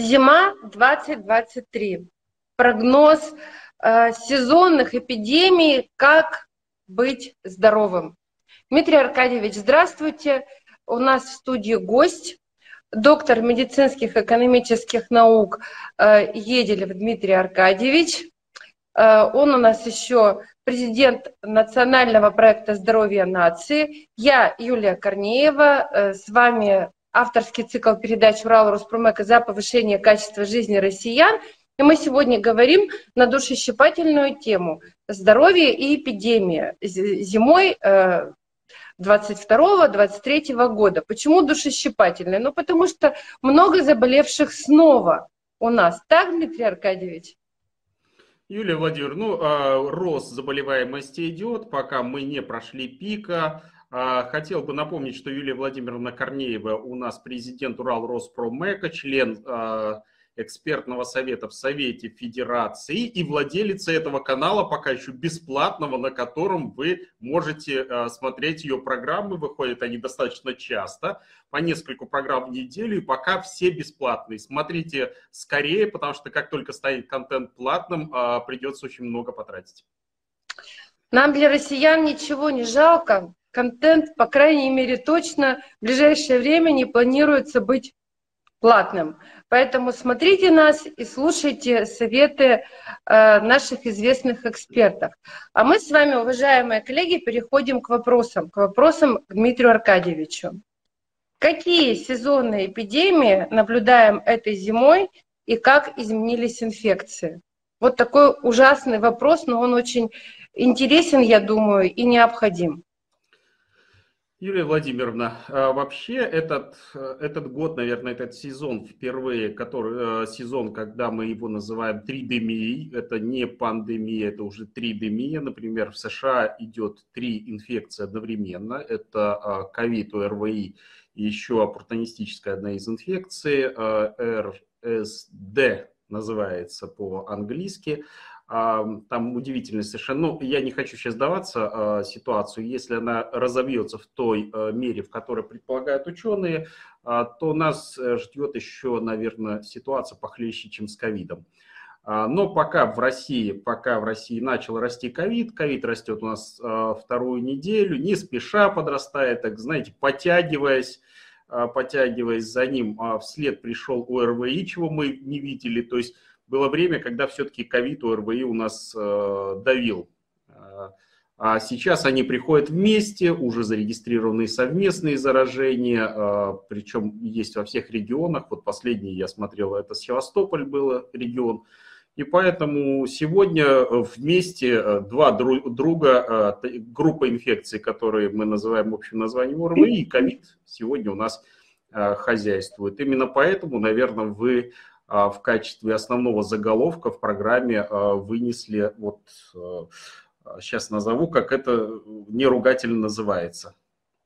Зима 2023. Прогноз сезонных эпидемий «Как быть здоровым». Дмитрий Аркадьевич, здравствуйте. У нас в студии гость, доктор медицинских и экономических наук Еделев Дмитрий Аркадьевич. Он у нас еще президент национального проекта «Здоровье нации». Я, Юлия Корнеева, с вами авторский цикл передач «Урал-Роспромэк» за повышение качества жизни россиян. И мы сегодня говорим на душещипательную тему «Здоровье и эпидемия» зимой 22-23 года. Почему душещипательная? Ну, потому что много заболевших снова у нас. Так, Дмитрий Аркадьевич? Юлия Владимировна, рост заболеваемости идет, пока мы не прошли пика. Хотел бы напомнить, что Юлия Владимировна Корнеева у нас президент Урал-Роспромэка, член экспертного совета в Совете Федерации и владелица этого канала, пока еще бесплатного, на котором вы можете смотреть ее программы. Выходят они достаточно часто, по нескольку программ в неделю, и пока все бесплатные. Смотрите скорее, потому что как только станет контент платным, придется очень много потратить. Нам для россиян ничего не жалко. Контент, по крайней мере, точно в ближайшее время не планируется быть платным. Поэтому смотрите нас и слушайте советы наших известных экспертов. А мы с вами, уважаемые коллеги, переходим к вопросам к Дмитрию Аркадьевичу. Какие сезонные эпидемии наблюдаем этой зимой и как изменились инфекции? Вот такой ужасный вопрос, но он очень интересен, я думаю, и необходим. Юлия Владимировна, вообще этот год, наверное, этот сезон впервые, сезон, когда мы его называем тридемией, это не пандемия, это уже тридемия. Например, в США идет 3 инфекции одновременно, это ковид, ОРВИ и еще оппортунистическая одна из инфекций, RSV называется по-английски. Там удивительно совершенно, но я не хочу сейчас сдаваться ситуацию, если она разовьется в той мере, в которой предполагают ученые, то нас ждет еще, наверное, ситуация похлеще, чем с ковидом. Но пока в России начал расти ковид растет у нас вторую неделю, не спеша подрастает, так знаете, потягиваясь за ним, вслед пришел ОРВИ, чего мы не видели, то есть было время, когда все-таки ковид, ОРВИ у нас давил. А сейчас они приходят вместе, уже зарегистрированные совместные заражения, причем есть во всех регионах. Вот последний я смотрел, это Севастополь был регион. И поэтому сегодня вместе два друга, группа инфекций, которые мы называем общим названием ОРВИ, и ковид сегодня у нас хозяйствует. Именно поэтому, наверное, вы в качестве основного заголовка в программе вынесли, вот сейчас назову, как это неругательно называется.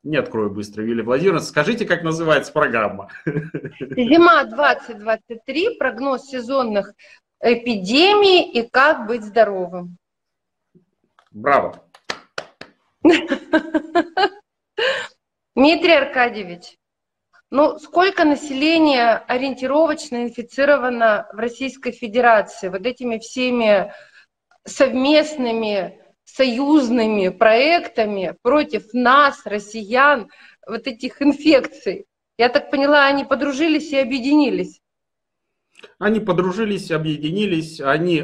Не открою быстро, Юлия Владимировна, скажите, как называется программа. Зима 2023, прогноз сезонных эпидемий и как быть здоровым. Браво. Дмитрий Аркадьевич. Ну, сколько населения ориентировочно инфицировано в Российской Федерации вот этими всеми совместными союзными проектами против нас, россиян, вот этих инфекций? Я так поняла, они подружились и объединились. Они подружились, объединились, они,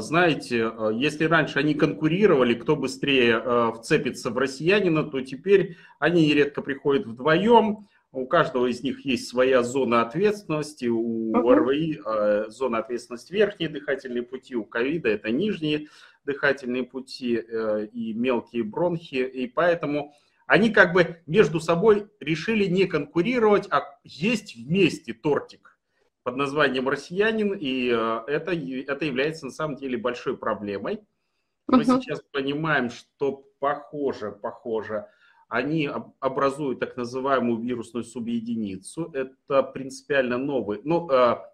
знаете, если раньше они конкурировали, кто быстрее вцепится в россиянина, то теперь они нередко приходят вдвоем. У каждого из них есть своя зона ответственности, у ОРВИ зона ответственности верхние дыхательные пути, у ковида это нижние дыхательные пути и мелкие бронхи, и поэтому они как бы между собой решили не конкурировать, а есть вместе тортик под названием «Россиянин», и это является на самом деле большой проблемой. Мы сейчас понимаем, что похоже, они образуют так называемую вирусную субъединицу. Это принципиально новый. Ну,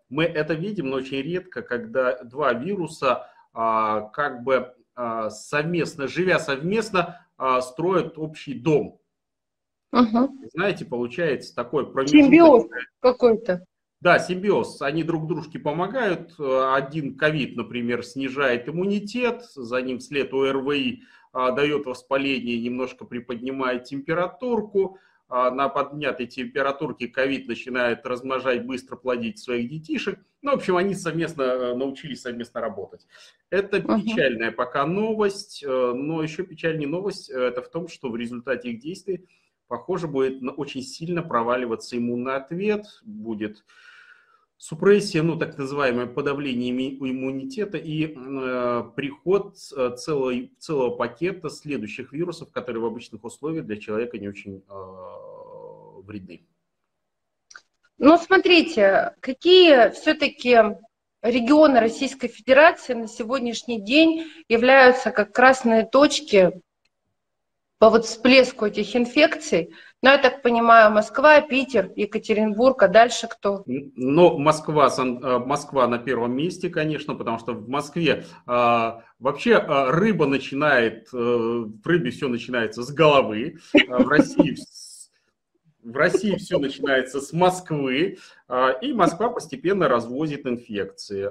мы это видим, но очень редко, когда два вируса как бы совместно, живя совместно, строят общий дом. Знаете, получается такой промежуток. Симбиоз какой-то. Да, симбиоз, они друг дружке помогают, один ковид, например, снижает иммунитет, за ним вслед ОРВИ дает воспаление, немножко приподнимает температурку, на поднятой температурке ковид начинает размножать, быстро плодить своих детишек, ну, в общем, они совместно научились совместно работать. Это печальная пока новость, но еще печальнее новость, это в том, что в результате их действий, похоже, будет очень сильно проваливаться иммунный ответ, будет супрессия, ну, так называемое подавление иммунитета и приход целого пакета следующих вирусов, которые в обычных условиях для человека не очень вредны. Ну, смотрите, какие все-таки регионы Российской Федерации на сегодняшний день являются как красные точки по вот всплеску этих инфекций? Но, я так понимаю, Москва, Питер, Екатеринбург, а дальше кто? Ну, Москва на первом месте, конечно, потому что в Москве вообще рыба начинает, в рыбе все начинается с головы, в России все начинается с Москвы, и Москва постепенно развозит инфекции.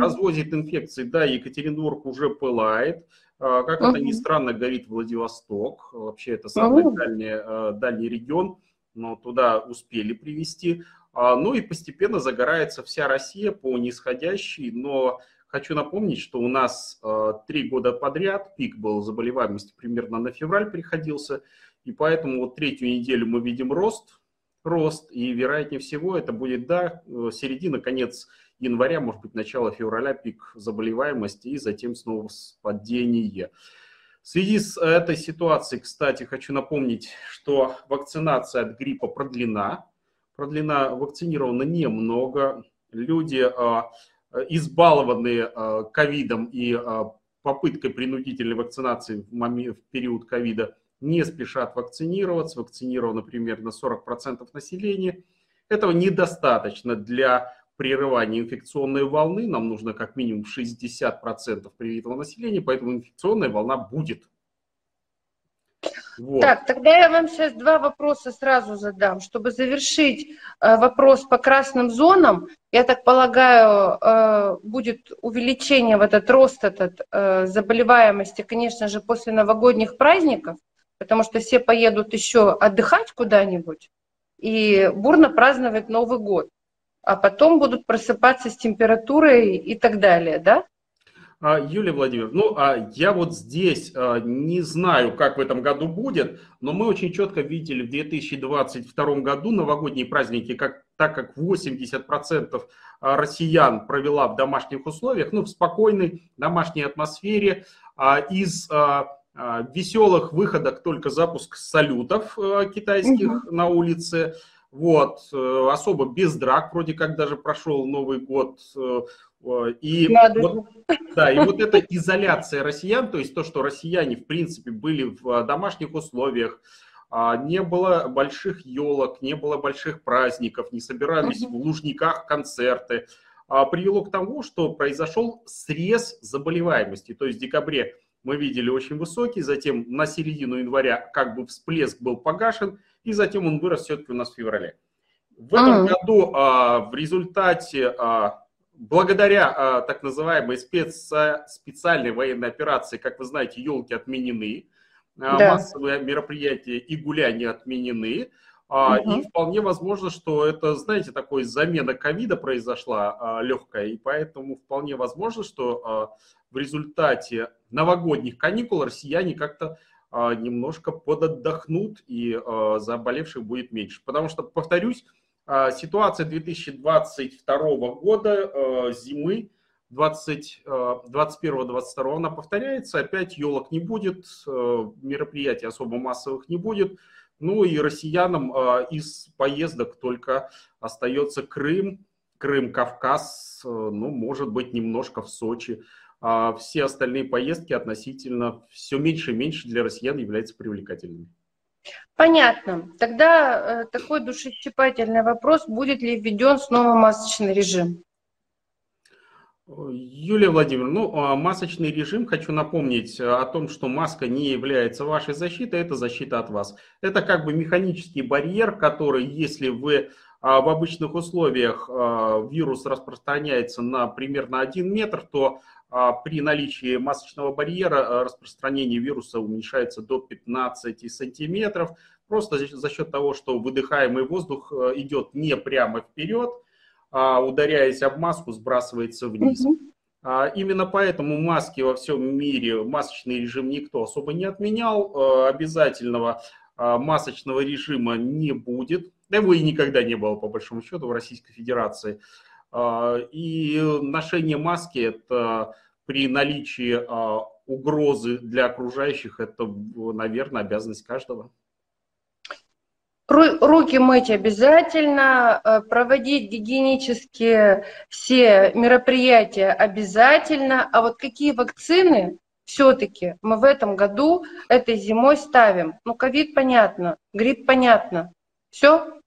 Развозит инфекции, да, Екатеринбург уже пылает. Как это ни странно, горит Владивосток. Вообще это самый дальний регион, но туда успели привезти. Ну и постепенно загорается вся Россия по нисходящей, но хочу напомнить, что у нас 3 года подряд пик был заболеваемости примерно на февраль приходился, и поэтому вот 3-ю неделю мы видим рост, и вероятнее всего это будет, да, середина, конец января, может быть, начало февраля пик заболеваемости и затем снова падение. В связи с этой ситуацией, кстати, хочу напомнить, что вакцинация от гриппа продлена, вакцинировано немного, люди, избалованные ковидом и попыткой принудительной вакцинации в период ковида, не спешат вакцинироваться, вакцинировано примерно 40% населения. Этого недостаточно для прерывания инфекционной волны, нам нужно как минимум 60% привитого населения, поэтому инфекционная волна будет. Вот. Так, тогда я вам сейчас 2 вопроса сразу задам, чтобы завершить вопрос по красным зонам. Я так полагаю, будет увеличение, вот этот рост заболеваемости, конечно же, после новогодних праздников, потому что все поедут еще отдыхать куда-нибудь и бурно праздновать Новый год, а потом будут просыпаться с температурой и так далее, да? Юлия Владимировна, ну, я вот здесь не знаю, как в этом году будет, но мы очень четко видели в 2022 году новогодние праздники, так как 80% россиян провела в домашних условиях, ну, в спокойной домашней атмосфере, из веселых выходок только запуск салютов китайских на улице. Вот, особо без драк, вроде как даже прошел Новый год. И вот эта изоляция россиян, то есть то, что россияне, в принципе, были в домашних условиях, не было больших елок, не было больших праздников, не собирались в Лужниках концерты, привело к тому, что произошел срез заболеваемости. То есть в декабре мы видели очень высокий, затем на середину января как бы всплеск был погашен, и затем он вырос все-таки у нас в феврале. В этом году в результате, благодаря так называемой специальной военной операции, как вы знаете, елки отменены, массовые мероприятия и гуляния отменены. И вполне возможно, что это, знаете, такая замена ковида произошла легкая, и поэтому вполне возможно, что в результате новогодних каникул россияне как-то немножко подотдохнут и заболевших будет меньше. Потому что, повторюсь, ситуация 2022 года, зимы 2021-2022, она повторяется, опять елок не будет, мероприятий особо массовых не будет. Ну и россиянам из поездок только остается Крым, Кавказ, ну, может быть, немножко в Сочи. Все остальные поездки относительно все меньше и меньше для россиян являются привлекательными. Понятно. Тогда такой душещипательный вопрос: будет ли введен снова масочный режим? Юлия Владимировна, ну, масочный режим, хочу напомнить о том, что маска не является вашей защитой, это защита от вас. Это как бы механический барьер, который, если вы в обычных условиях вирус распространяется на примерно 1 метр, то при наличии масочного барьера распространение вируса уменьшается до 15 сантиметров, просто за счет того, что выдыхаемый воздух идет не прямо вперед, а ударяясь об маску, сбрасывается вниз. Именно поэтому маски во всем мире, масочный режим никто особо не отменял, обязательного масочного режима не будет, да его и никогда не было, по большому счету, в Российской Федерации. И ношение маски это при наличии угрозы для окружающих, это, наверное, обязанность каждого. Руки мыть обязательно, проводить гигиенические все мероприятия обязательно. А вот какие вакцины все-таки мы в этом году, этой зимой ставим? Ну, ковид понятно, грипп понятно. Все?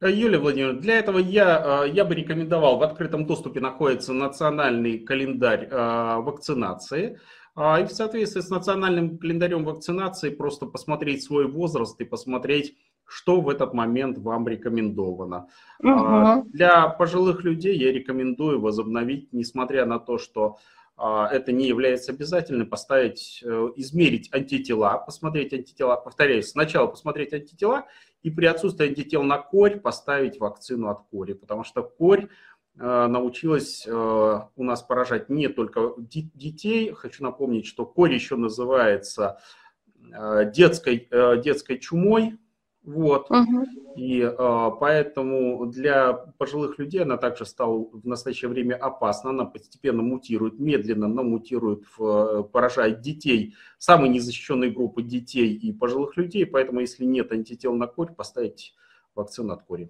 Юлия Владимировна, для этого я бы рекомендовал, в открытом доступе находится национальный календарь вакцинации, и в соответствии с национальным календарем вакцинации просто посмотреть свой возраст и посмотреть, что в этот момент вам рекомендовано. Угу. Для пожилых людей я рекомендую возобновить, несмотря на то, что это не является обязательным, поставить, измерить антитела, посмотреть антитела, повторяюсь, сначала посмотреть антитела, и при отсутствии антител на корь поставить вакцину от кори, потому что корь научилась у нас поражать не только детей. Хочу напомнить, что корь еще называется детской чумой. Вот. Угу. И поэтому для пожилых людей она также стала в настоящее время опасна. Она постепенно мутирует, медленно, но мутирует, поражает детей, самые незащищенные группы детей и пожилых людей. Поэтому, если нет антител на корь, поставить вакцину от кори.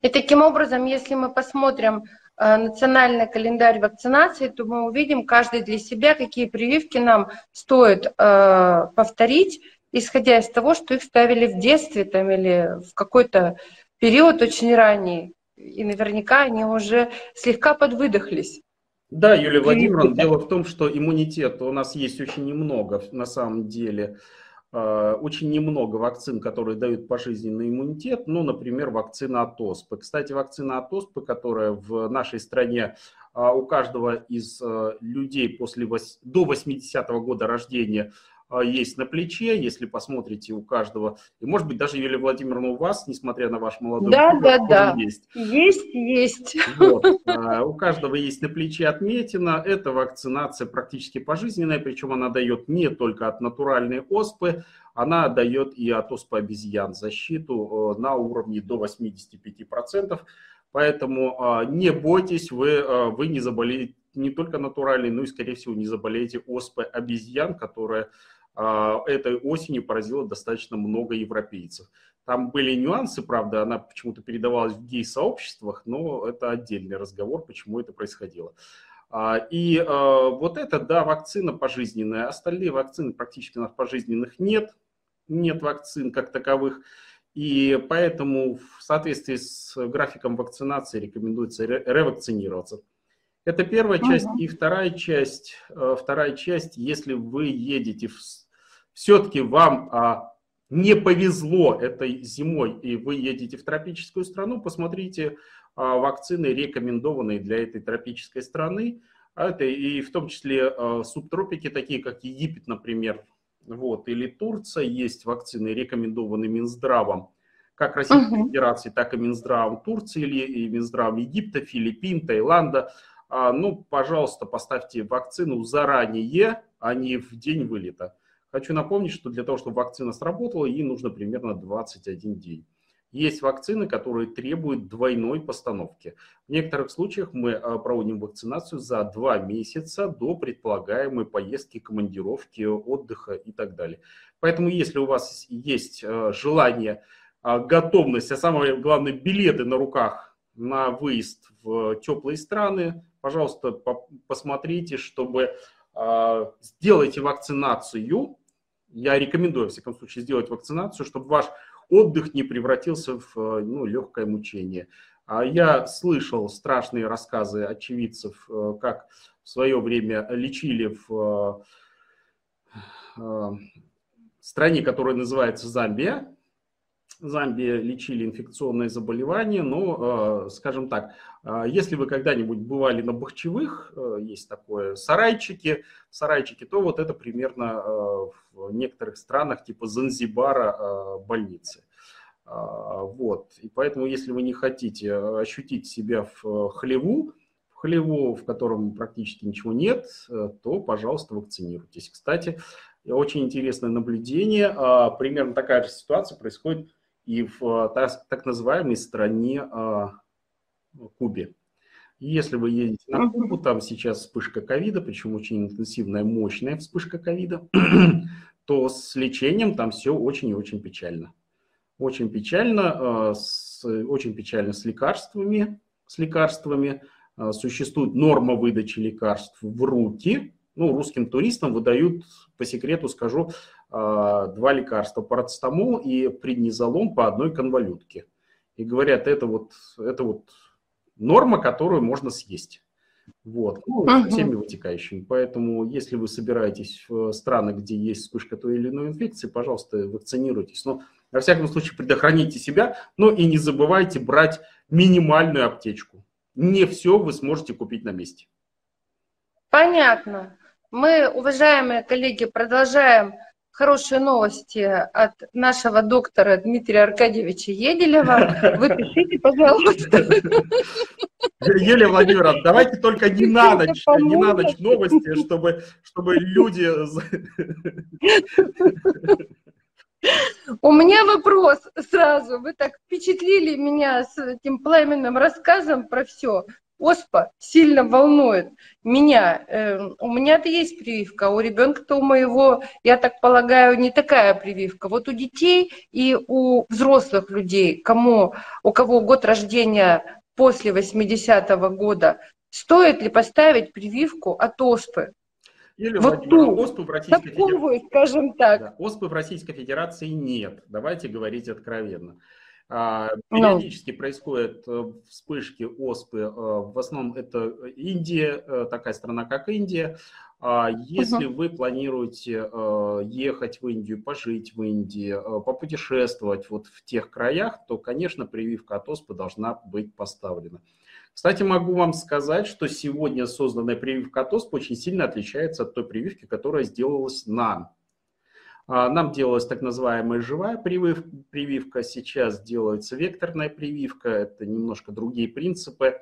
И таким образом, если мы посмотрим национальный календарь вакцинации, то мы увидим каждый для себя, какие прививки нам стоит повторить, исходя из того, что их ставили в детстве там, или в какой-то период очень ранний, и наверняка они уже слегка подвыдохлись. Да, Юлия Владимировна, дело в том, что иммунитет у нас есть очень немного, на самом деле, очень немного вакцин, которые дают пожизненный иммунитет, ну, например, вакцина от оспы. Кстати, вакцина от оспы, которая в нашей стране у каждого из людей до 80-го года рождения есть на плече, если посмотрите у каждого. И, может быть, даже, Юлия Владимировна, у вас, несмотря на ваш молодой возраст, есть. Есть. Вот. У каждого есть на плече отметина. Эта вакцинация практически пожизненная, причем она дает не только от натуральной оспы, она дает и от оспы обезьян защиту на уровне до 85%. Поэтому не бойтесь, вы не заболеете не только натуральной, но и, скорее всего, не заболеете оспой обезьян, которая этой осенью поразила достаточно много европейцев. Там были нюансы, правда, она почему-то передавалась в гей-сообществах, но это отдельный разговор, почему это происходило. И вот это, да, вакцина пожизненная. Остальные вакцины практически у нас пожизненных нет. Нет вакцин как таковых. И поэтому в соответствии с графиком вакцинации рекомендуется ревакцинироваться. Это первая часть. И вторая часть, если вы едете, все-таки вам не повезло этой зимой, и вы едете в тропическую страну, посмотрите вакцины, рекомендованные для этой тропической страны. Это и в том числе субтропики, такие как Египет, например, вот, или Турция. Есть вакцины, рекомендованные Минздравом, как Российской Федерации, так и Минздравом Турции, или Минздравом Египта, Филиппин, Таиланда. Ну, пожалуйста, поставьте вакцину заранее, а не в день вылета. Хочу напомнить, что для того, чтобы вакцина сработала, ей нужно примерно 21 день. Есть вакцины, которые требуют двойной постановки. В некоторых случаях мы проводим вакцинацию за 2 месяца до предполагаемой поездки, командировки, отдыха и так далее. Поэтому, если у вас есть желание, готовность, а самое главное, билеты на руках на выезд в теплые страны, пожалуйста, посмотрите, чтобы сделайте вакцинацию. Я рекомендую, во всяком случае, сделать вакцинацию, чтобы ваш отдых не превратился в легкое мучение. Я слышал страшные рассказы очевидцев, как в свое время лечили в стране, которая называется Замбия, Замбии лечили инфекционные заболевания, но, скажем так, если вы когда-нибудь бывали на Бахчевых, есть такое, сарайчики, то вот это примерно в некоторых странах типа Занзибара больницы. Вот, и поэтому, если вы не хотите ощутить себя в хлеву, в котором практически ничего нет, то, пожалуйста, вакцинируйтесь. Кстати, очень интересное наблюдение, примерно такая же ситуация происходит и в так называемой стране Кубе. Если вы едете на Кубу, там сейчас вспышка ковида, причем очень интенсивная, мощная вспышка ковида, то с лечением там все очень и очень печально. Очень печально, с лекарствами. Существует норма выдачи лекарств в руки. Ну, русским туристам выдают, по секрету скажу, два лекарства: парацетамол и преднизолон по одной конвалютке. И говорят, это вот норма, которую можно съесть. Вот. Ну, со всеми вытекающими. Поэтому, если вы собираетесь в страны, где есть вспышка той или иной инфекции, пожалуйста, вакцинируйтесь. Но, во всяком случае, предохраните себя, но и не забывайте брать минимальную аптечку. Не все вы сможете купить на месте. Понятно. Мы, уважаемые коллеги, продолжаем хорошие новости от нашего доктора Дмитрия Аркадьевича Еделева. Вы пишите, пожалуйста. Юлия Владимировна, давайте только не на ночь новости, чтобы люди... У меня вопрос сразу. Вы так впечатлили меня с этим пламенным рассказом про все. Оспа сильно волнует меня. У меня-то есть прививка, у ребенка-то у моего, я так полагаю, не такая прививка. Вот у детей и у взрослых людей, у кого год рождения после 80-го года, стоит ли поставить прививку от оспы? Или вот ту, оспы в Российской Федерации, скажем так. Да, оспы в Российской Федерации нет, давайте говорить откровенно. Периодически происходят вспышки оспы, в основном это Индия, такая страна, как Индия. Если вы планируете ехать в Индию, пожить в Индии, попутешествовать вот в тех краях, то, конечно, прививка от оспы должна быть поставлена. Кстати, могу вам сказать, что сегодня созданная прививка от оспы очень сильно отличается от той прививки, которая сделалась нам. Нам делалась так называемая живая прививка, сейчас делается векторная прививка, это немножко другие принципы.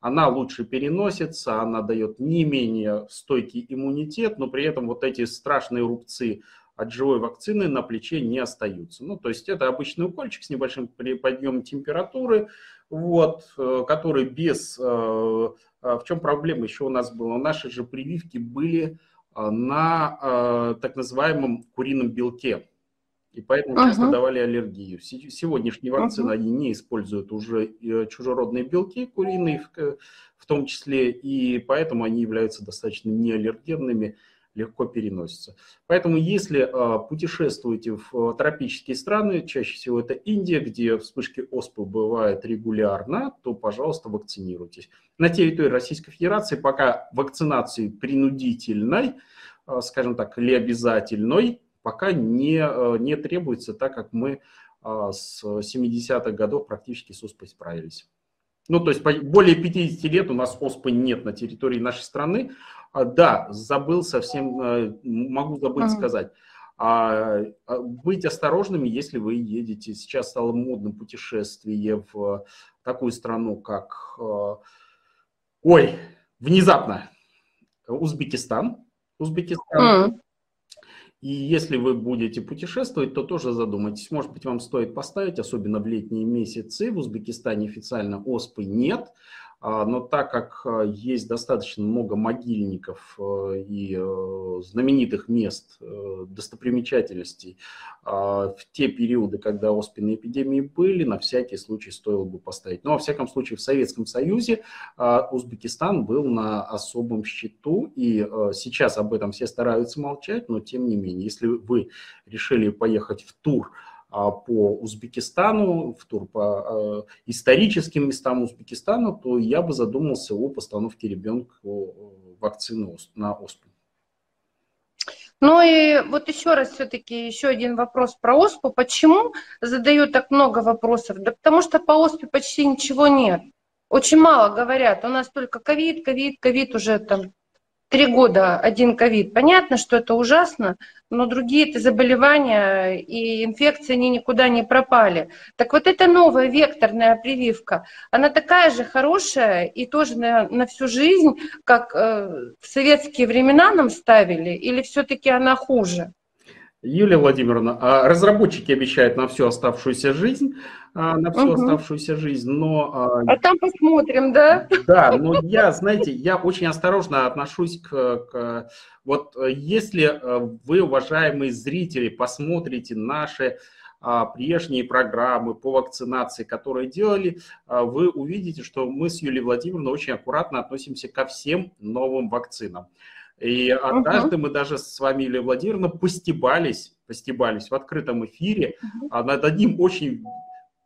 Она лучше переносится, она дает не менее стойкий иммунитет, но при этом вот эти страшные рубцы от живой вакцины на плече не остаются. Ну, то есть это обычный укольчик с небольшим подъемом температуры, вот, который без... В чем проблема еще у нас была? Наши же прививки были на так называемом курином белке. И поэтому часто давали аллергию. Сегодняшние вакцины, они не используют уже чужеродные белки куриные, в том числе, и поэтому они являются достаточно неаллергенными, легко переносятся. Поэтому если путешествуете в тропические страны, чаще всего это Индия, где вспышки оспы бывают регулярно, то, пожалуйста, вакцинируйтесь. На территории Российской Федерации пока вакцинации принудительной, скажем так, или обязательной, пока не требуется, так как мы с 70-х годов практически с оспой справились. Ну, то есть более 50 лет у нас оспы нет на территории нашей страны. Да, забыл совсем, могу забыть сказать. Быть осторожными, если вы едете. Сейчас стало модным путешествие в такую страну, как... Ой, внезапно! Узбекистан. И если вы будете путешествовать, то тоже задумайтесь. Может быть, вам стоит поставить, особенно в летние месяцы. В Узбекистане официально оспы нет, но так как есть достаточно много могильников и знаменитых мест, достопримечательностей в те периоды, когда оспенные эпидемии были, на всякий случай стоило бы поставить. Но, во всяком случае, в Советском Союзе Узбекистан был на особом счету, и сейчас об этом все стараются молчать, но, тем не менее, если вы решили поехать в тур по Узбекистану, в тур по историческим местам Узбекистана, то я бы задумался о постановке ребенку вакцины на оспу. Ну и вот еще раз все-таки еще один вопрос про оспу. Почему задают так много вопросов? Да потому что по оспе почти ничего нет. Очень мало говорят. У нас только ковид, ковид, ковид уже там 3 года, один ковид. Понятно, что это ужасно, но другие-то заболевания и инфекции, они никуда не пропали. Так вот эта новая векторная прививка, она такая же хорошая и тоже на всю жизнь, как в советские времена нам ставили, или все-таки она хуже? Юлия Владимировна, разработчики обещают на всю оставшуюся жизнь, но... А там посмотрим, да? Да, но я, знаете, я очень осторожно отношусь к... Вот если вы, уважаемые зрители, посмотрите наши прежние программы по вакцинации, которые делали, вы увидите, что мы с Юлией Владимировной очень аккуратно относимся ко всем новым вакцинам. И однажды мы даже с вами, Юлия Владимировна, постебались в открытом эфире над одним очень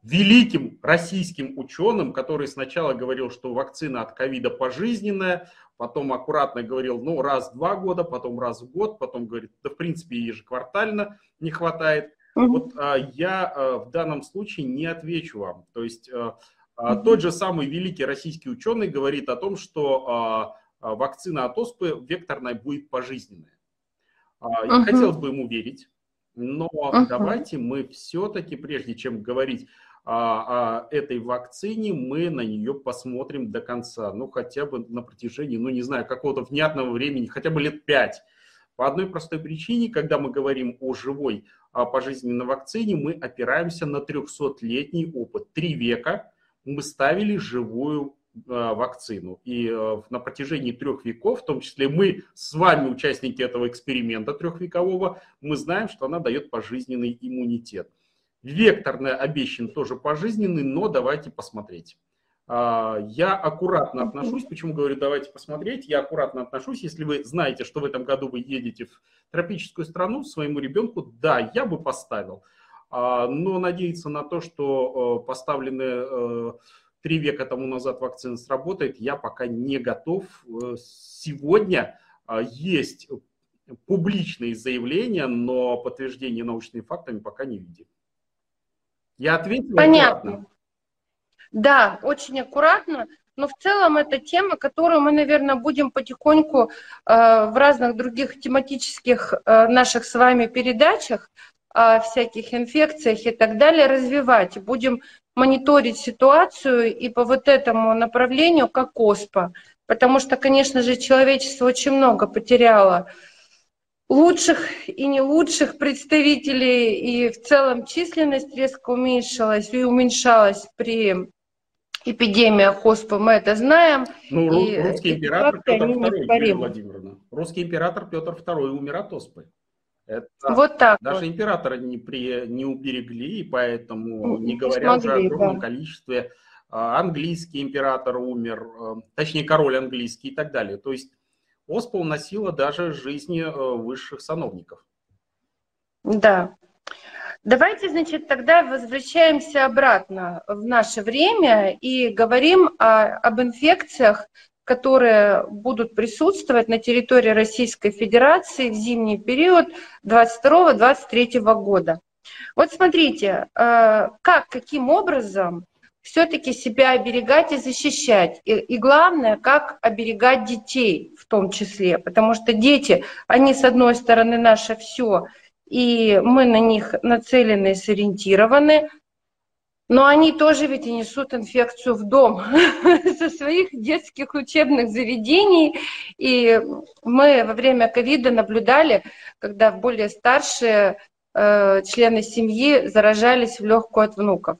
великим российским ученым, который сначала говорил, что вакцина от ковида пожизненная, потом аккуратно говорил, ну, раз в 2 года, потом раз в год, потом говорит, да, в принципе, ежеквартально не хватает. Вот я в данном случае не отвечу вам. То есть тот же самый великий российский ученый говорит о том, что... вакцина от оспы векторная будет пожизненная. Хотелось бы ему верить, но давайте мы все-таки, прежде чем говорить о этой вакцине, мы на нее посмотрим до конца, ну хотя бы на протяжении, ну не знаю, какого-то внятного времени, хотя бы лет 5. По одной простой причине, когда мы говорим о живой пожизненной вакцине, мы опираемся на 300-летний опыт. 3 века мы ставили живую вакцину. И на протяжении 3 веков, в том числе мы с вами участники этого эксперимента 3-векового, мы знаем, что она дает пожизненный иммунитет. Векторная обещан тоже пожизненный, но давайте посмотреть. Я аккуратно отношусь, почему говорю давайте посмотреть, я аккуратно отношусь, если вы знаете, что в этом году вы едете в тропическую страну своему ребенку, да, я бы поставил, но надеяться на то, что поставленные 3 века тому назад вакцина сработает, я пока не готов. Сегодня есть публичные заявления, но подтверждения научными фактами пока не видим. Я ответил? Понятно. Аккуратно. Да, очень аккуратно. Но в целом это тема, которую мы, наверное, будем потихоньку в разных других тематических наших с вами передачах, о всяких инфекциях и так далее, развивать. Будем мониторить ситуацию и по вот этому направлению, как оспа. Потому что, конечно же, человечество очень много потеряло лучших и не лучших представителей, и в целом численность резко уменьшилась и уменьшалась при эпидемиях оспы, мы это знаем. Ну, русский император Петр II, русский император Петр II умер от оспы. Это вот так даже вот. Императора не уберегли, и поэтому, не говоря уже о огромном количестве, английский император умер, точнее король английский и так далее. То есть оспа уносила даже жизни высших сановников. Да. Давайте, значит, тогда возвращаемся обратно в наше время и говорим об инфекциях, которые будут присутствовать на территории Российской Федерации в зимний период 2022-2023 года. Вот смотрите, каким образом все-таки себя оберегать и защищать. И главное, как оберегать детей в том числе, потому что дети, они с одной стороны наше все, и мы на них нацелены и сориентированы, но они тоже ведь и несут инфекцию в дом со своих детских учебных заведений. И мы во время ковида наблюдали, когда более старшие члены семьи заражались в легкую от внуков.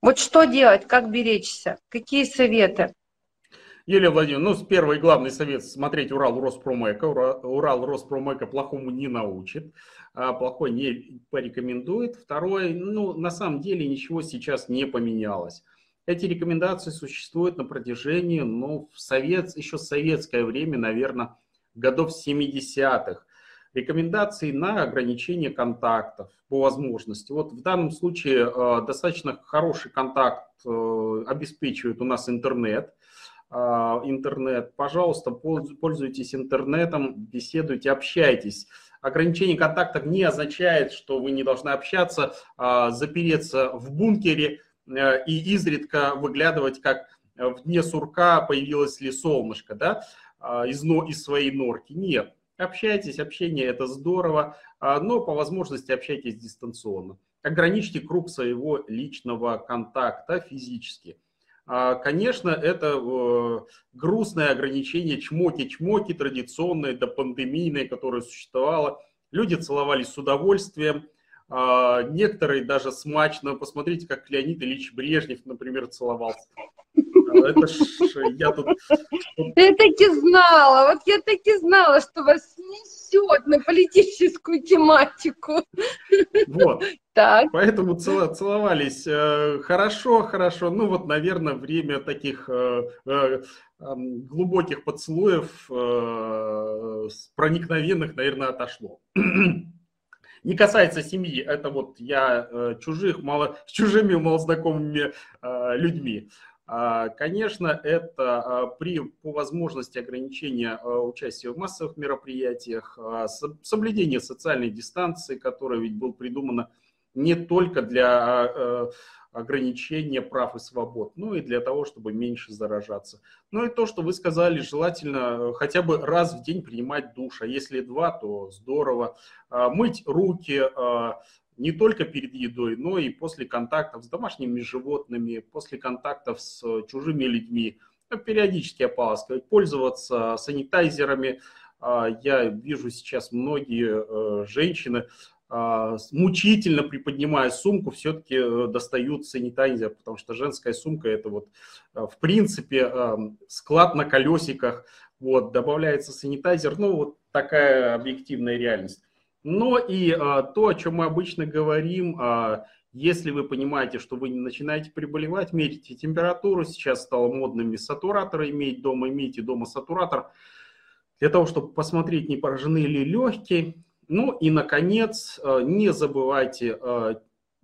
Вот что делать, как беречься, какие советы? Юлия Владимировна, ну, первый главный совет — смотреть Урал-Роспромэка. Урал-Роспромэка плохому не научит, плохой не порекомендует. Второй, ну, на самом деле ничего сейчас не поменялось. Эти рекомендации существуют на протяжении, ну, еще в советское время, наверное, годов 70-х. Рекомендации на ограничение контактов по возможности. Вот в данном случае достаточно хороший контакт обеспечивает у нас интернет. интернет. Пожалуйста, пользуйтесь интернетом, беседуйте, общайтесь. Ограничение контактов не означает, что вы не должны общаться, запереться в бункере и изредка выглядывать, как в дне сурка появилось ли солнышко, да, из своей норки. Нет. Общайтесь, общение – это здорово, но по возможности общайтесь дистанционно. Ограничьте круг своего личного контакта физически. Конечно, это грустное ограничение чмоки-чмоки, традиционное, допандемийное, которое существовало. Люди целовались с удовольствием, некоторые даже смачно. Посмотрите, как Леонид Ильич Брежнев, например, целовался. Это ж, я тут... Я таки знала, вот я таки знала, что вас снесет на политическую тематику. Вот. Так. Поэтому целовались хорошо, хорошо. Ну вот, наверное, время таких глубоких поцелуев, проникновенных, наверное, отошло. Не касается семьи, это вот я с чужими малознакомыми людьми. Конечно, это по возможности ограничения участия в массовых мероприятиях, соблюдение социальной дистанции, которая ведь была придумана не только для ограничения прав и свобод, но и для того, чтобы меньше заражаться. Ну и то, что вы сказали, желательно хотя бы раз в день принимать душ, а если два, то здорово. Мыть руки не только перед едой, но и после контактов с домашними животными, после контактов с чужими людьми, периодически ополаскивать, пользоваться санитайзерами. Я вижу сейчас многие женщины, мучительно приподнимая сумку, все-таки достают санитайзер, потому что женская сумка – это вот, в принципе, склад на колесиках, вот, добавляется санитайзер, ну, вот такая объективная реальность. Но и то, о чем мы обычно говорим, если вы понимаете, что вы не начинаете приболевать, мерите температуру. Сейчас стало модными сатураторы иметь дома, имейте дома сатуратор, для того, чтобы посмотреть, не поражены ли легкие. Ну и, наконец, не забывайте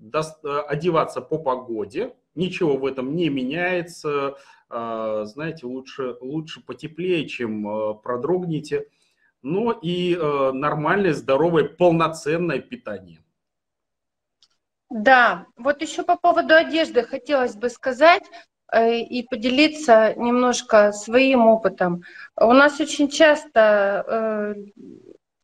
одеваться по погоде. Ничего в этом не меняется. Знаете, лучше потеплее, чем продрогните. Но и нормальное, здоровое, полноценное питание. Да, вот еще по поводу одежды хотелось бы сказать и поделиться немножко своим опытом. У нас очень часто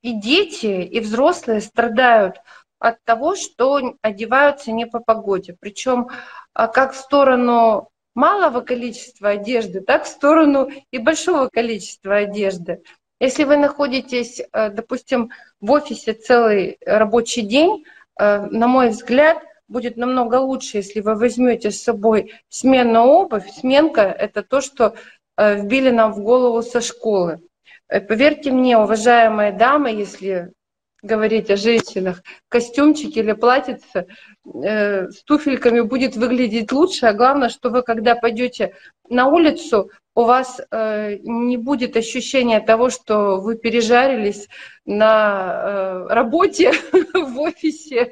и дети, и взрослые страдают от того, что одеваются не по погоде. Причем как в сторону малого количества одежды, так в сторону и большого количества одежды. Если вы находитесь, допустим, в офисе целый рабочий день, на мой взгляд, будет намного лучше, если вы возьмете с собой сменную обувь. Сменка – это то, что вбили нам в голову со школы. Поверьте мне, уважаемые дамы, если говорить о женщинах, костюмчик или платьице с туфельками будет выглядеть лучше, а главное, что вы, когда пойдете на улицу, у вас не будет ощущения того, что вы пережарились на работе в офисе.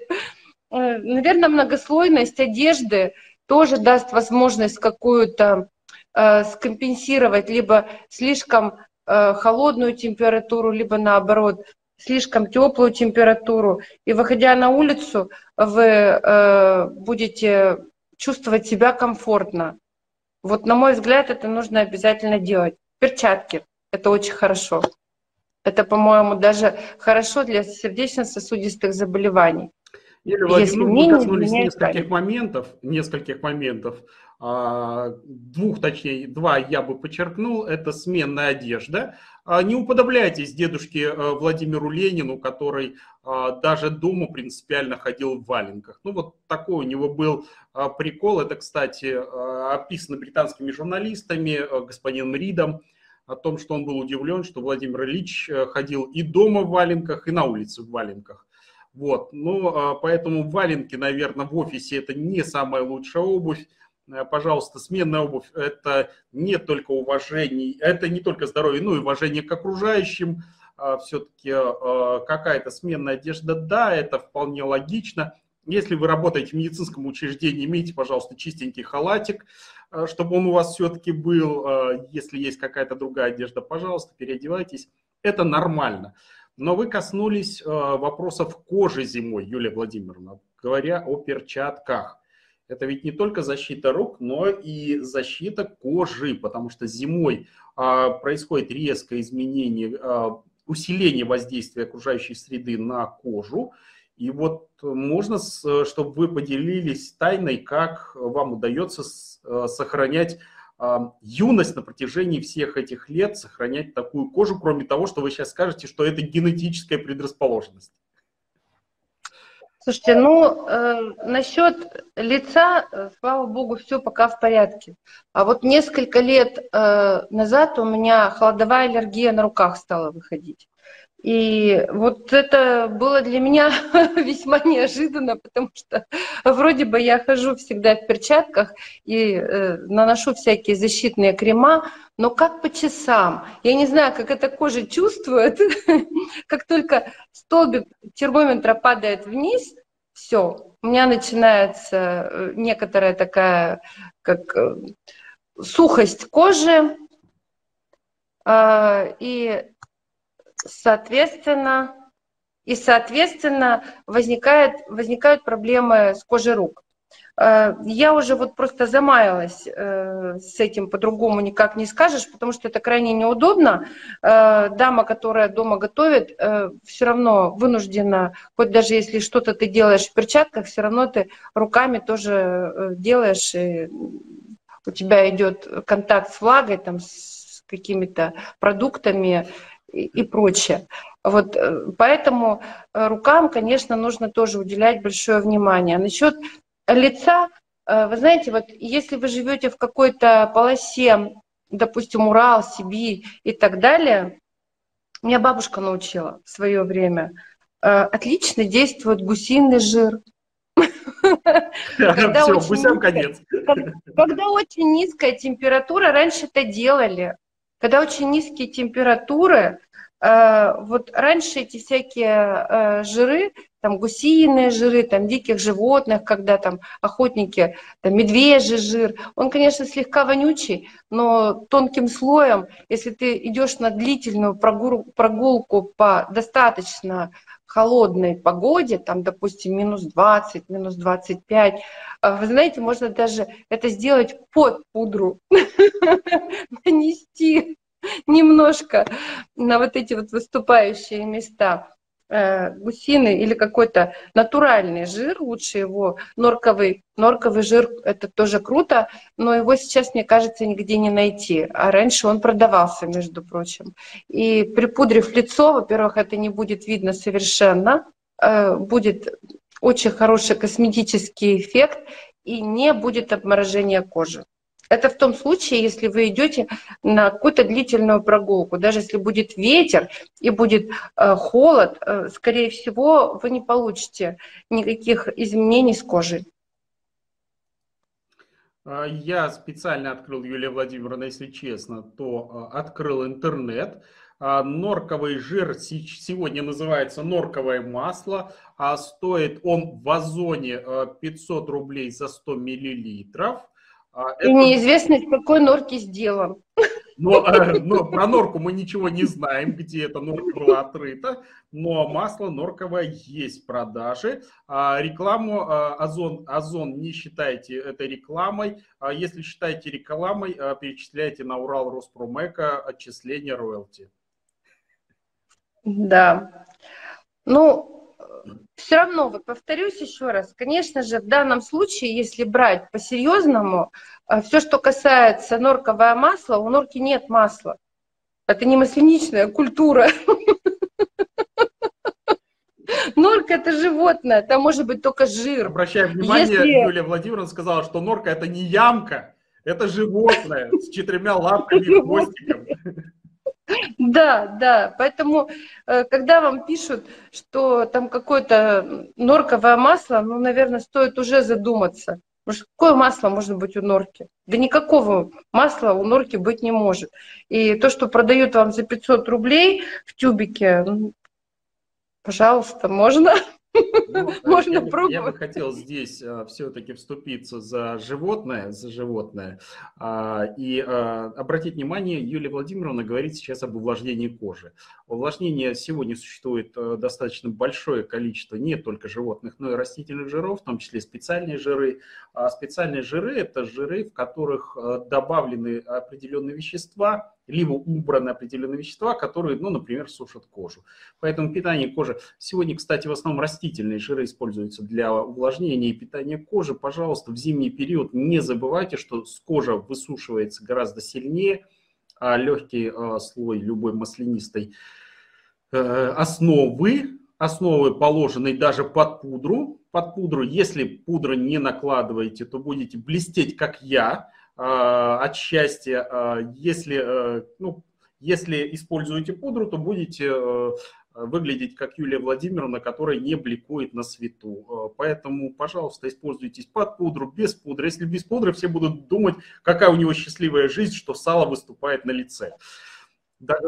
Наверное, многослойность одежды тоже даст возможность какую-то скомпенсировать либо слишком холодную температуру, либо наоборот, слишком теплую температуру. И выходя на улицу, вы будете чувствовать себя комфортно. Вот, на мой взгляд, это нужно обязательно делать. Перчатки – это очень хорошо. Это, по-моему, даже хорошо для сердечно-сосудистых заболеваний. Юлия Владимировна, мы коснулись нескольких моментов. Двух, точнее, два я бы подчеркнул. Это сменная одежда. Не уподобляйтесь дедушке Владимиру Ленину, который даже дома принципиально ходил в валенках. Ну вот такой у него был прикол. Это, кстати, описано британскими журналистами, господином Ридом, о том, что он был удивлен, что Владимир Ильич ходил и дома в валенках, и на улице в валенках. Вот. Ну, поэтому валенки, наверное, в офисе это не самая лучшая обувь. Пожалуйста, сменная обувь – это не только уважение, это не только здоровье, но и уважение к окружающим. Все-таки какая-то сменная одежда, да, это вполне логично. Если вы работаете в медицинском учреждении, имейте, пожалуйста, чистенький халатик, чтобы он у вас все-таки был. если есть какая-то другая одежда, пожалуйста, переодевайтесь. Это нормально. Но вы коснулись вопросов кожи зимой, Юлия Владимировна, говоря о перчатках. Это ведь не только защита рук, но и защита кожи, потому что зимой происходит резкое изменение, усиление воздействия окружающей среды на кожу. И вот можно, чтобы вы поделились тайной, как вам удается сохранять юность на протяжении всех этих лет, сохранять такую кожу, кроме того, что вы сейчас скажете, что это генетическая предрасположенность. Слушайте, ну, насчет лица, слава богу, все пока в порядке. А вот несколько лет назад у меня холодовая аллергия на руках стала выходить. И вот это было для меня весьма неожиданно, потому что вроде бы я хожу всегда в перчатках и наношу всякие защитные крема, но как по часам. Я не знаю, как эта кожа чувствует. Как только столбик термометра падает вниз, все, у меня начинается некоторая такая как сухость кожи. И, соответственно, возникают проблемы с кожей рук. Я уже вот просто замаялась с этим, по-другому никак не скажешь, потому что это крайне неудобно. Дама, которая дома готовит, все равно вынуждена, хоть даже если что-то ты делаешь в перчатках, все равно ты руками тоже делаешь, и у тебя идет контакт с влагой, там, с какими-то продуктами и прочее. Вот, поэтому рукам, конечно, нужно тоже уделять большое внимание. Насчет лица, вы знаете, вот если вы живете в какой-то полосе, допустим, Урал, Сибирь и так далее, меня бабушка научила в свое время, отлично действует гусиный жир. Когда очень низкая температура, раньше это делали, когда очень низкие температуры, вот раньше эти всякие жиры, там гусиные жиры, там диких животных, когда там охотники, там медвежий жир, он, конечно, слегка вонючий, но тонким слоем, если ты идешь на длительную прогулку по достаточно холодной погоде, там, допустим, минус 20, минус 25, вы знаете, можно даже это сделать под пудру, нанести немножко на вот эти вот выступающие места гусиный или какой-то натуральный жир, лучше его норковый жир, это тоже круто, но его сейчас, мне кажется, нигде не найти, а раньше он продавался, между прочим. И припудрив лицо, во-первых, это не будет видно совершенно, будет очень хороший косметический эффект и не будет обморожения кожи. Это в том случае, если вы идете на какую-то длительную прогулку. Даже если будет ветер и будет холод, скорее всего, вы не получите никаких изменений с кожей. Я специально открыл, Юлия Владимировна, если честно, то открыл интернет. Норковый жир сегодня называется норковое масло, а стоит он в Озоне 500 рублей за 100 миллилитров. И неизвестно, из какой норки сделан. Но про норку мы ничего не знаем, где эта норка была отрыта. Но масло норковое есть в продаже. Рекламу Озон не считайте этой рекламой. Если считаете рекламой, перечисляйте на Урал-Роспромэка отчисления роялти. Да. Ну, все равно, вот повторюсь еще раз, конечно же, в данном случае, если брать по-серьезному, все, что касается норкового масла, у норки нет масла. Это не масляничная культура. Норка – это животное, там может быть только жир. Обращаю внимание, Юлия Владимировна сказала, что норка – это не ямка, это животное с четырьмя лапками и хвостиком. Да, поэтому, когда вам пишут, что там какое-то норковое масло, ну, наверное, стоит уже задуматься. Потому что какое масло может быть у норки? Да никакого масла у норки быть не может. И то, что продают вам за 500 рублей в тюбике, ну, пожалуйста, можно. Ну, можно пробовать. Я бы хотел здесь все-таки вступиться за животное. И обратить внимание, Юлия Владимировна говорит сейчас об увлажнении кожи. Увлажнение сегодня существует достаточно большое количество не только животных, но и растительных жиров, в том числе специальные жиры. Специальные жиры – это жиры, в которых добавлены определенные вещества, либо убраны определенные вещества, которые, ну, например, сушат кожу. Поэтому питание кожи. Сегодня, кстати, в основном растительные жиры используются для увлажнения и питания кожи. Пожалуйста, в зимний период не забывайте, что кожа высушивается гораздо сильнее, а легкий слой любой маслянистой основы, положенной даже под пудру, если пудру не накладываете, то будете блестеть, как я, от счастья. Если используете пудру, то будете выглядеть как Юлия Владимировна, которая не бликует на свету. Поэтому, пожалуйста, используйтесь под пудру, без пудры. Если без пудры, все будут думать, какая у него счастливая жизнь, что сало выступает на лице. Даже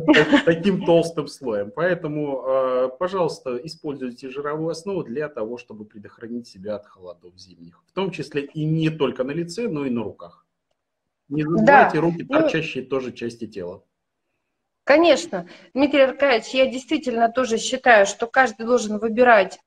таким толстым слоем. Поэтому, пожалуйста, используйте жировую основу для того, чтобы предохранить себя от холодов зимних. В том числе и не только на лице, но и на руках. Не забывайте, да, руки торчащие тоже части тела. Конечно. Дмитрий Аркадьевич, я действительно тоже считаю, что каждый должен выбирать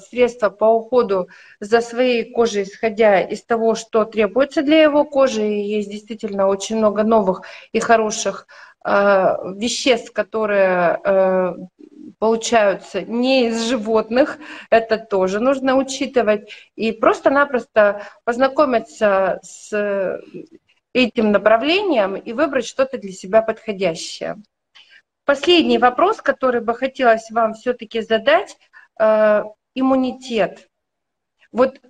средства по уходу за своей кожей, исходя из того, что требуется для его кожи. И есть действительно очень много новых и хороших веществ, которые получаются не из животных, это тоже нужно учитывать. И просто-напросто познакомиться с этим направлением и выбрать что-то для себя подходящее. Последний вопрос, который бы хотелось вам все-таки задать, иммунитет. Вот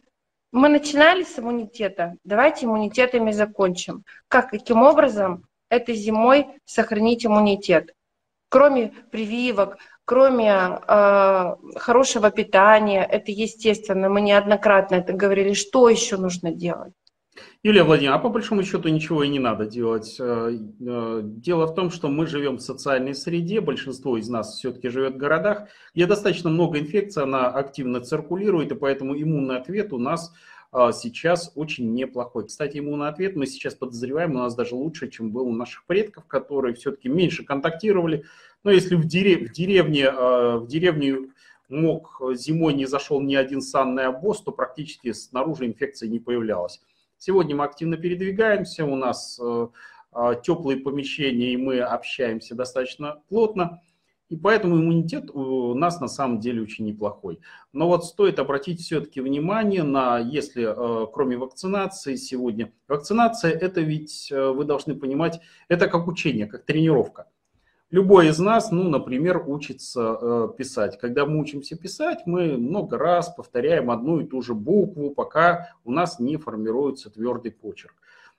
мы начинали с иммунитета, давайте иммунитетами закончим. Каким образом этой зимой сохранить иммунитет? Кроме прививок, кроме хорошего питания, это естественно, мы неоднократно это говорили, что еще нужно делать? Юлия Владимировна, а по большому счету ничего и не надо делать. Дело в том, что мы живем в социальной среде, большинство из нас все-таки живет в городах, где достаточно много инфекций, она активно циркулирует, и поэтому иммунный ответ у нас сейчас очень неплохой. Кстати, иммунный ответ мы сейчас подозреваем, у нас даже лучше, чем был у наших предков, которые все-таки меньше контактировали. Но если в деревне мог зимой не зашел ни один санный обоз, то практически снаружи инфекции не появлялась. Сегодня мы активно передвигаемся, у нас теплые помещения, и мы общаемся достаточно плотно. И поэтому иммунитет у нас на самом деле очень неплохой. Но вот стоит обратить все-таки внимание на, если кроме вакцинации сегодня. Вакцинация – это ведь, вы должны понимать, это как учение, как тренировка. Любой из нас, ну, например, учится писать. Когда мы учимся писать, мы много раз повторяем одну и ту же букву, пока у нас не формируется твердый почерк.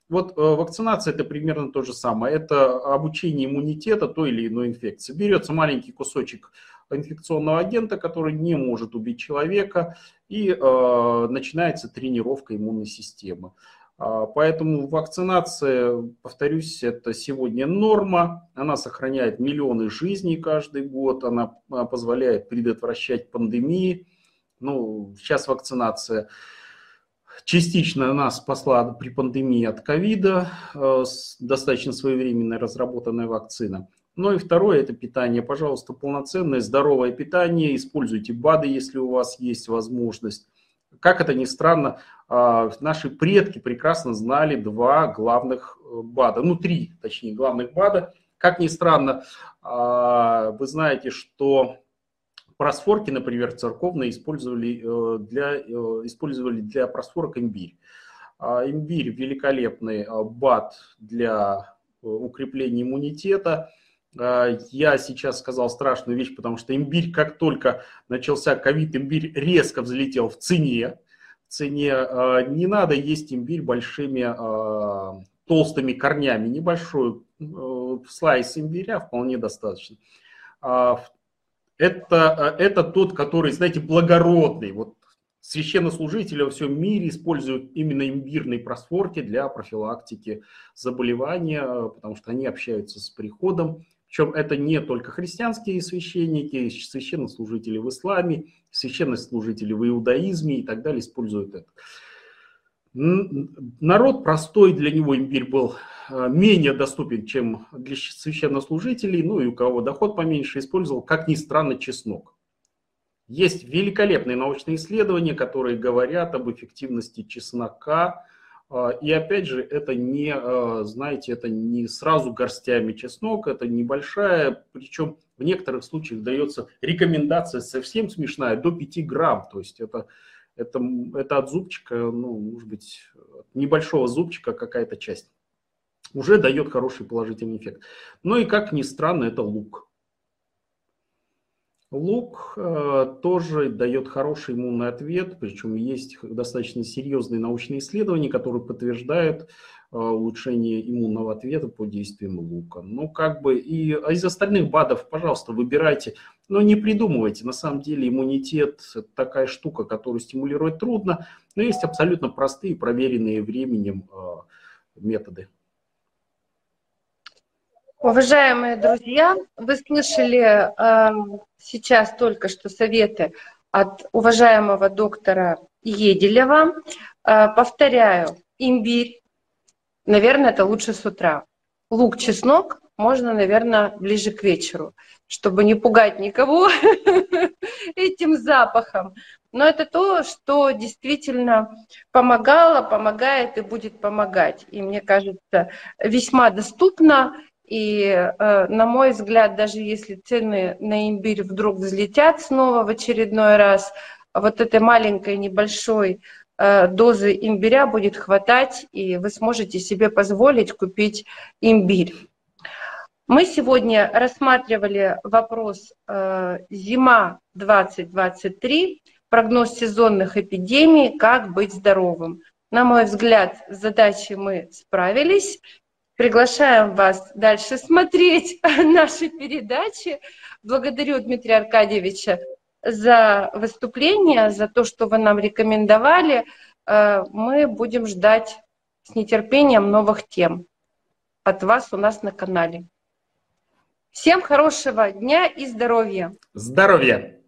Вот вакцинация – это примерно то же самое. Это обучение иммунитета той или иной инфекции. Берется маленький кусочек инфекционного агента, который не может убить человека, и начинается тренировка иммунной системы. Поэтому вакцинация, повторюсь, это сегодня норма, она сохраняет миллионы жизней каждый год, она позволяет предотвращать пандемии. Ну, сейчас вакцинация частично нас спасла при пандемии от ковида, достаточно своевременная разработанная вакцина. Ну и второе – это питание. Пожалуйста, полноценное, здоровое питание, используйте БАДы, если у вас есть возможность. Как это ни странно, наши предки прекрасно знали два главных БАДа, ну три, точнее, главных БАДа. Как ни странно, вы знаете, что просфорки, например, церковные использовали для просфорок имбирь. Имбирь – великолепный БАД для укрепления иммунитета. Я сейчас сказал страшную вещь, потому что имбирь, как только начался ковид, имбирь резко взлетел в цене. Не надо есть имбирь большими толстыми корнями. Небольшой слайс имбиря вполне достаточно. Это тот, который, знаете, благородный. Вот священнослужители во всем мире используют именно имбирные просфорки для профилактики заболевания, потому что они общаются с приходом. Причем это не только христианские священники, священнослужители в исламе, священнослужители в иудаизме и так далее используют это. Народ простой, для него имбирь был менее доступен, чем для священнослужителей, ну и у кого доход поменьше, использовал, как ни странно, чеснок. Есть великолепные научные исследования, которые говорят об эффективности чеснока. И опять же, это не, знаете, это не сразу горстями чеснок, это небольшая, причем в некоторых случаях дается рекомендация совсем смешная, до 5 грамм, то есть это от зубчика, ну, может быть, от небольшого зубчика какая-то часть. Уже дает хороший положительный эффект. Ну и как ни странно, это лук. Лук тоже дает хороший иммунный ответ, причем есть достаточно серьезные научные исследования, которые подтверждают улучшение иммунного ответа по действиям лука. Ну, как бы, и из остальных БАДов, пожалуйста, выбирайте, но не придумывайте. На самом деле иммунитет – это такая штука, которую стимулировать трудно, но есть абсолютно простые, проверенные временем методы. Уважаемые друзья, вы слышали сейчас только что советы от уважаемого доктора Еделева. Повторяю, имбирь, наверное, это лучше с утра. Лук, чеснок можно, наверное, ближе к вечеру, чтобы не пугать никого этим запахом. Но это то, что действительно помогало, помогает и будет помогать. И мне кажется, весьма доступно. И, на мой взгляд, даже если цены на имбирь вдруг взлетят снова в очередной раз, вот этой маленькой небольшой дозы имбиря будет хватать, и вы сможете себе позволить купить имбирь. Мы сегодня рассматривали вопрос «Зима 2023. Прогноз сезонных эпидемий. Как быть здоровым?». На мой взгляд, с задачей мы справились. Приглашаем вас дальше смотреть наши передачи. Благодарю Дмитрия Аркадьевича за выступление, за то, что вы нам рекомендовали. Мы будем ждать с нетерпением новых тем от вас у нас на канале. Всем хорошего дня и здоровья! Здоровья!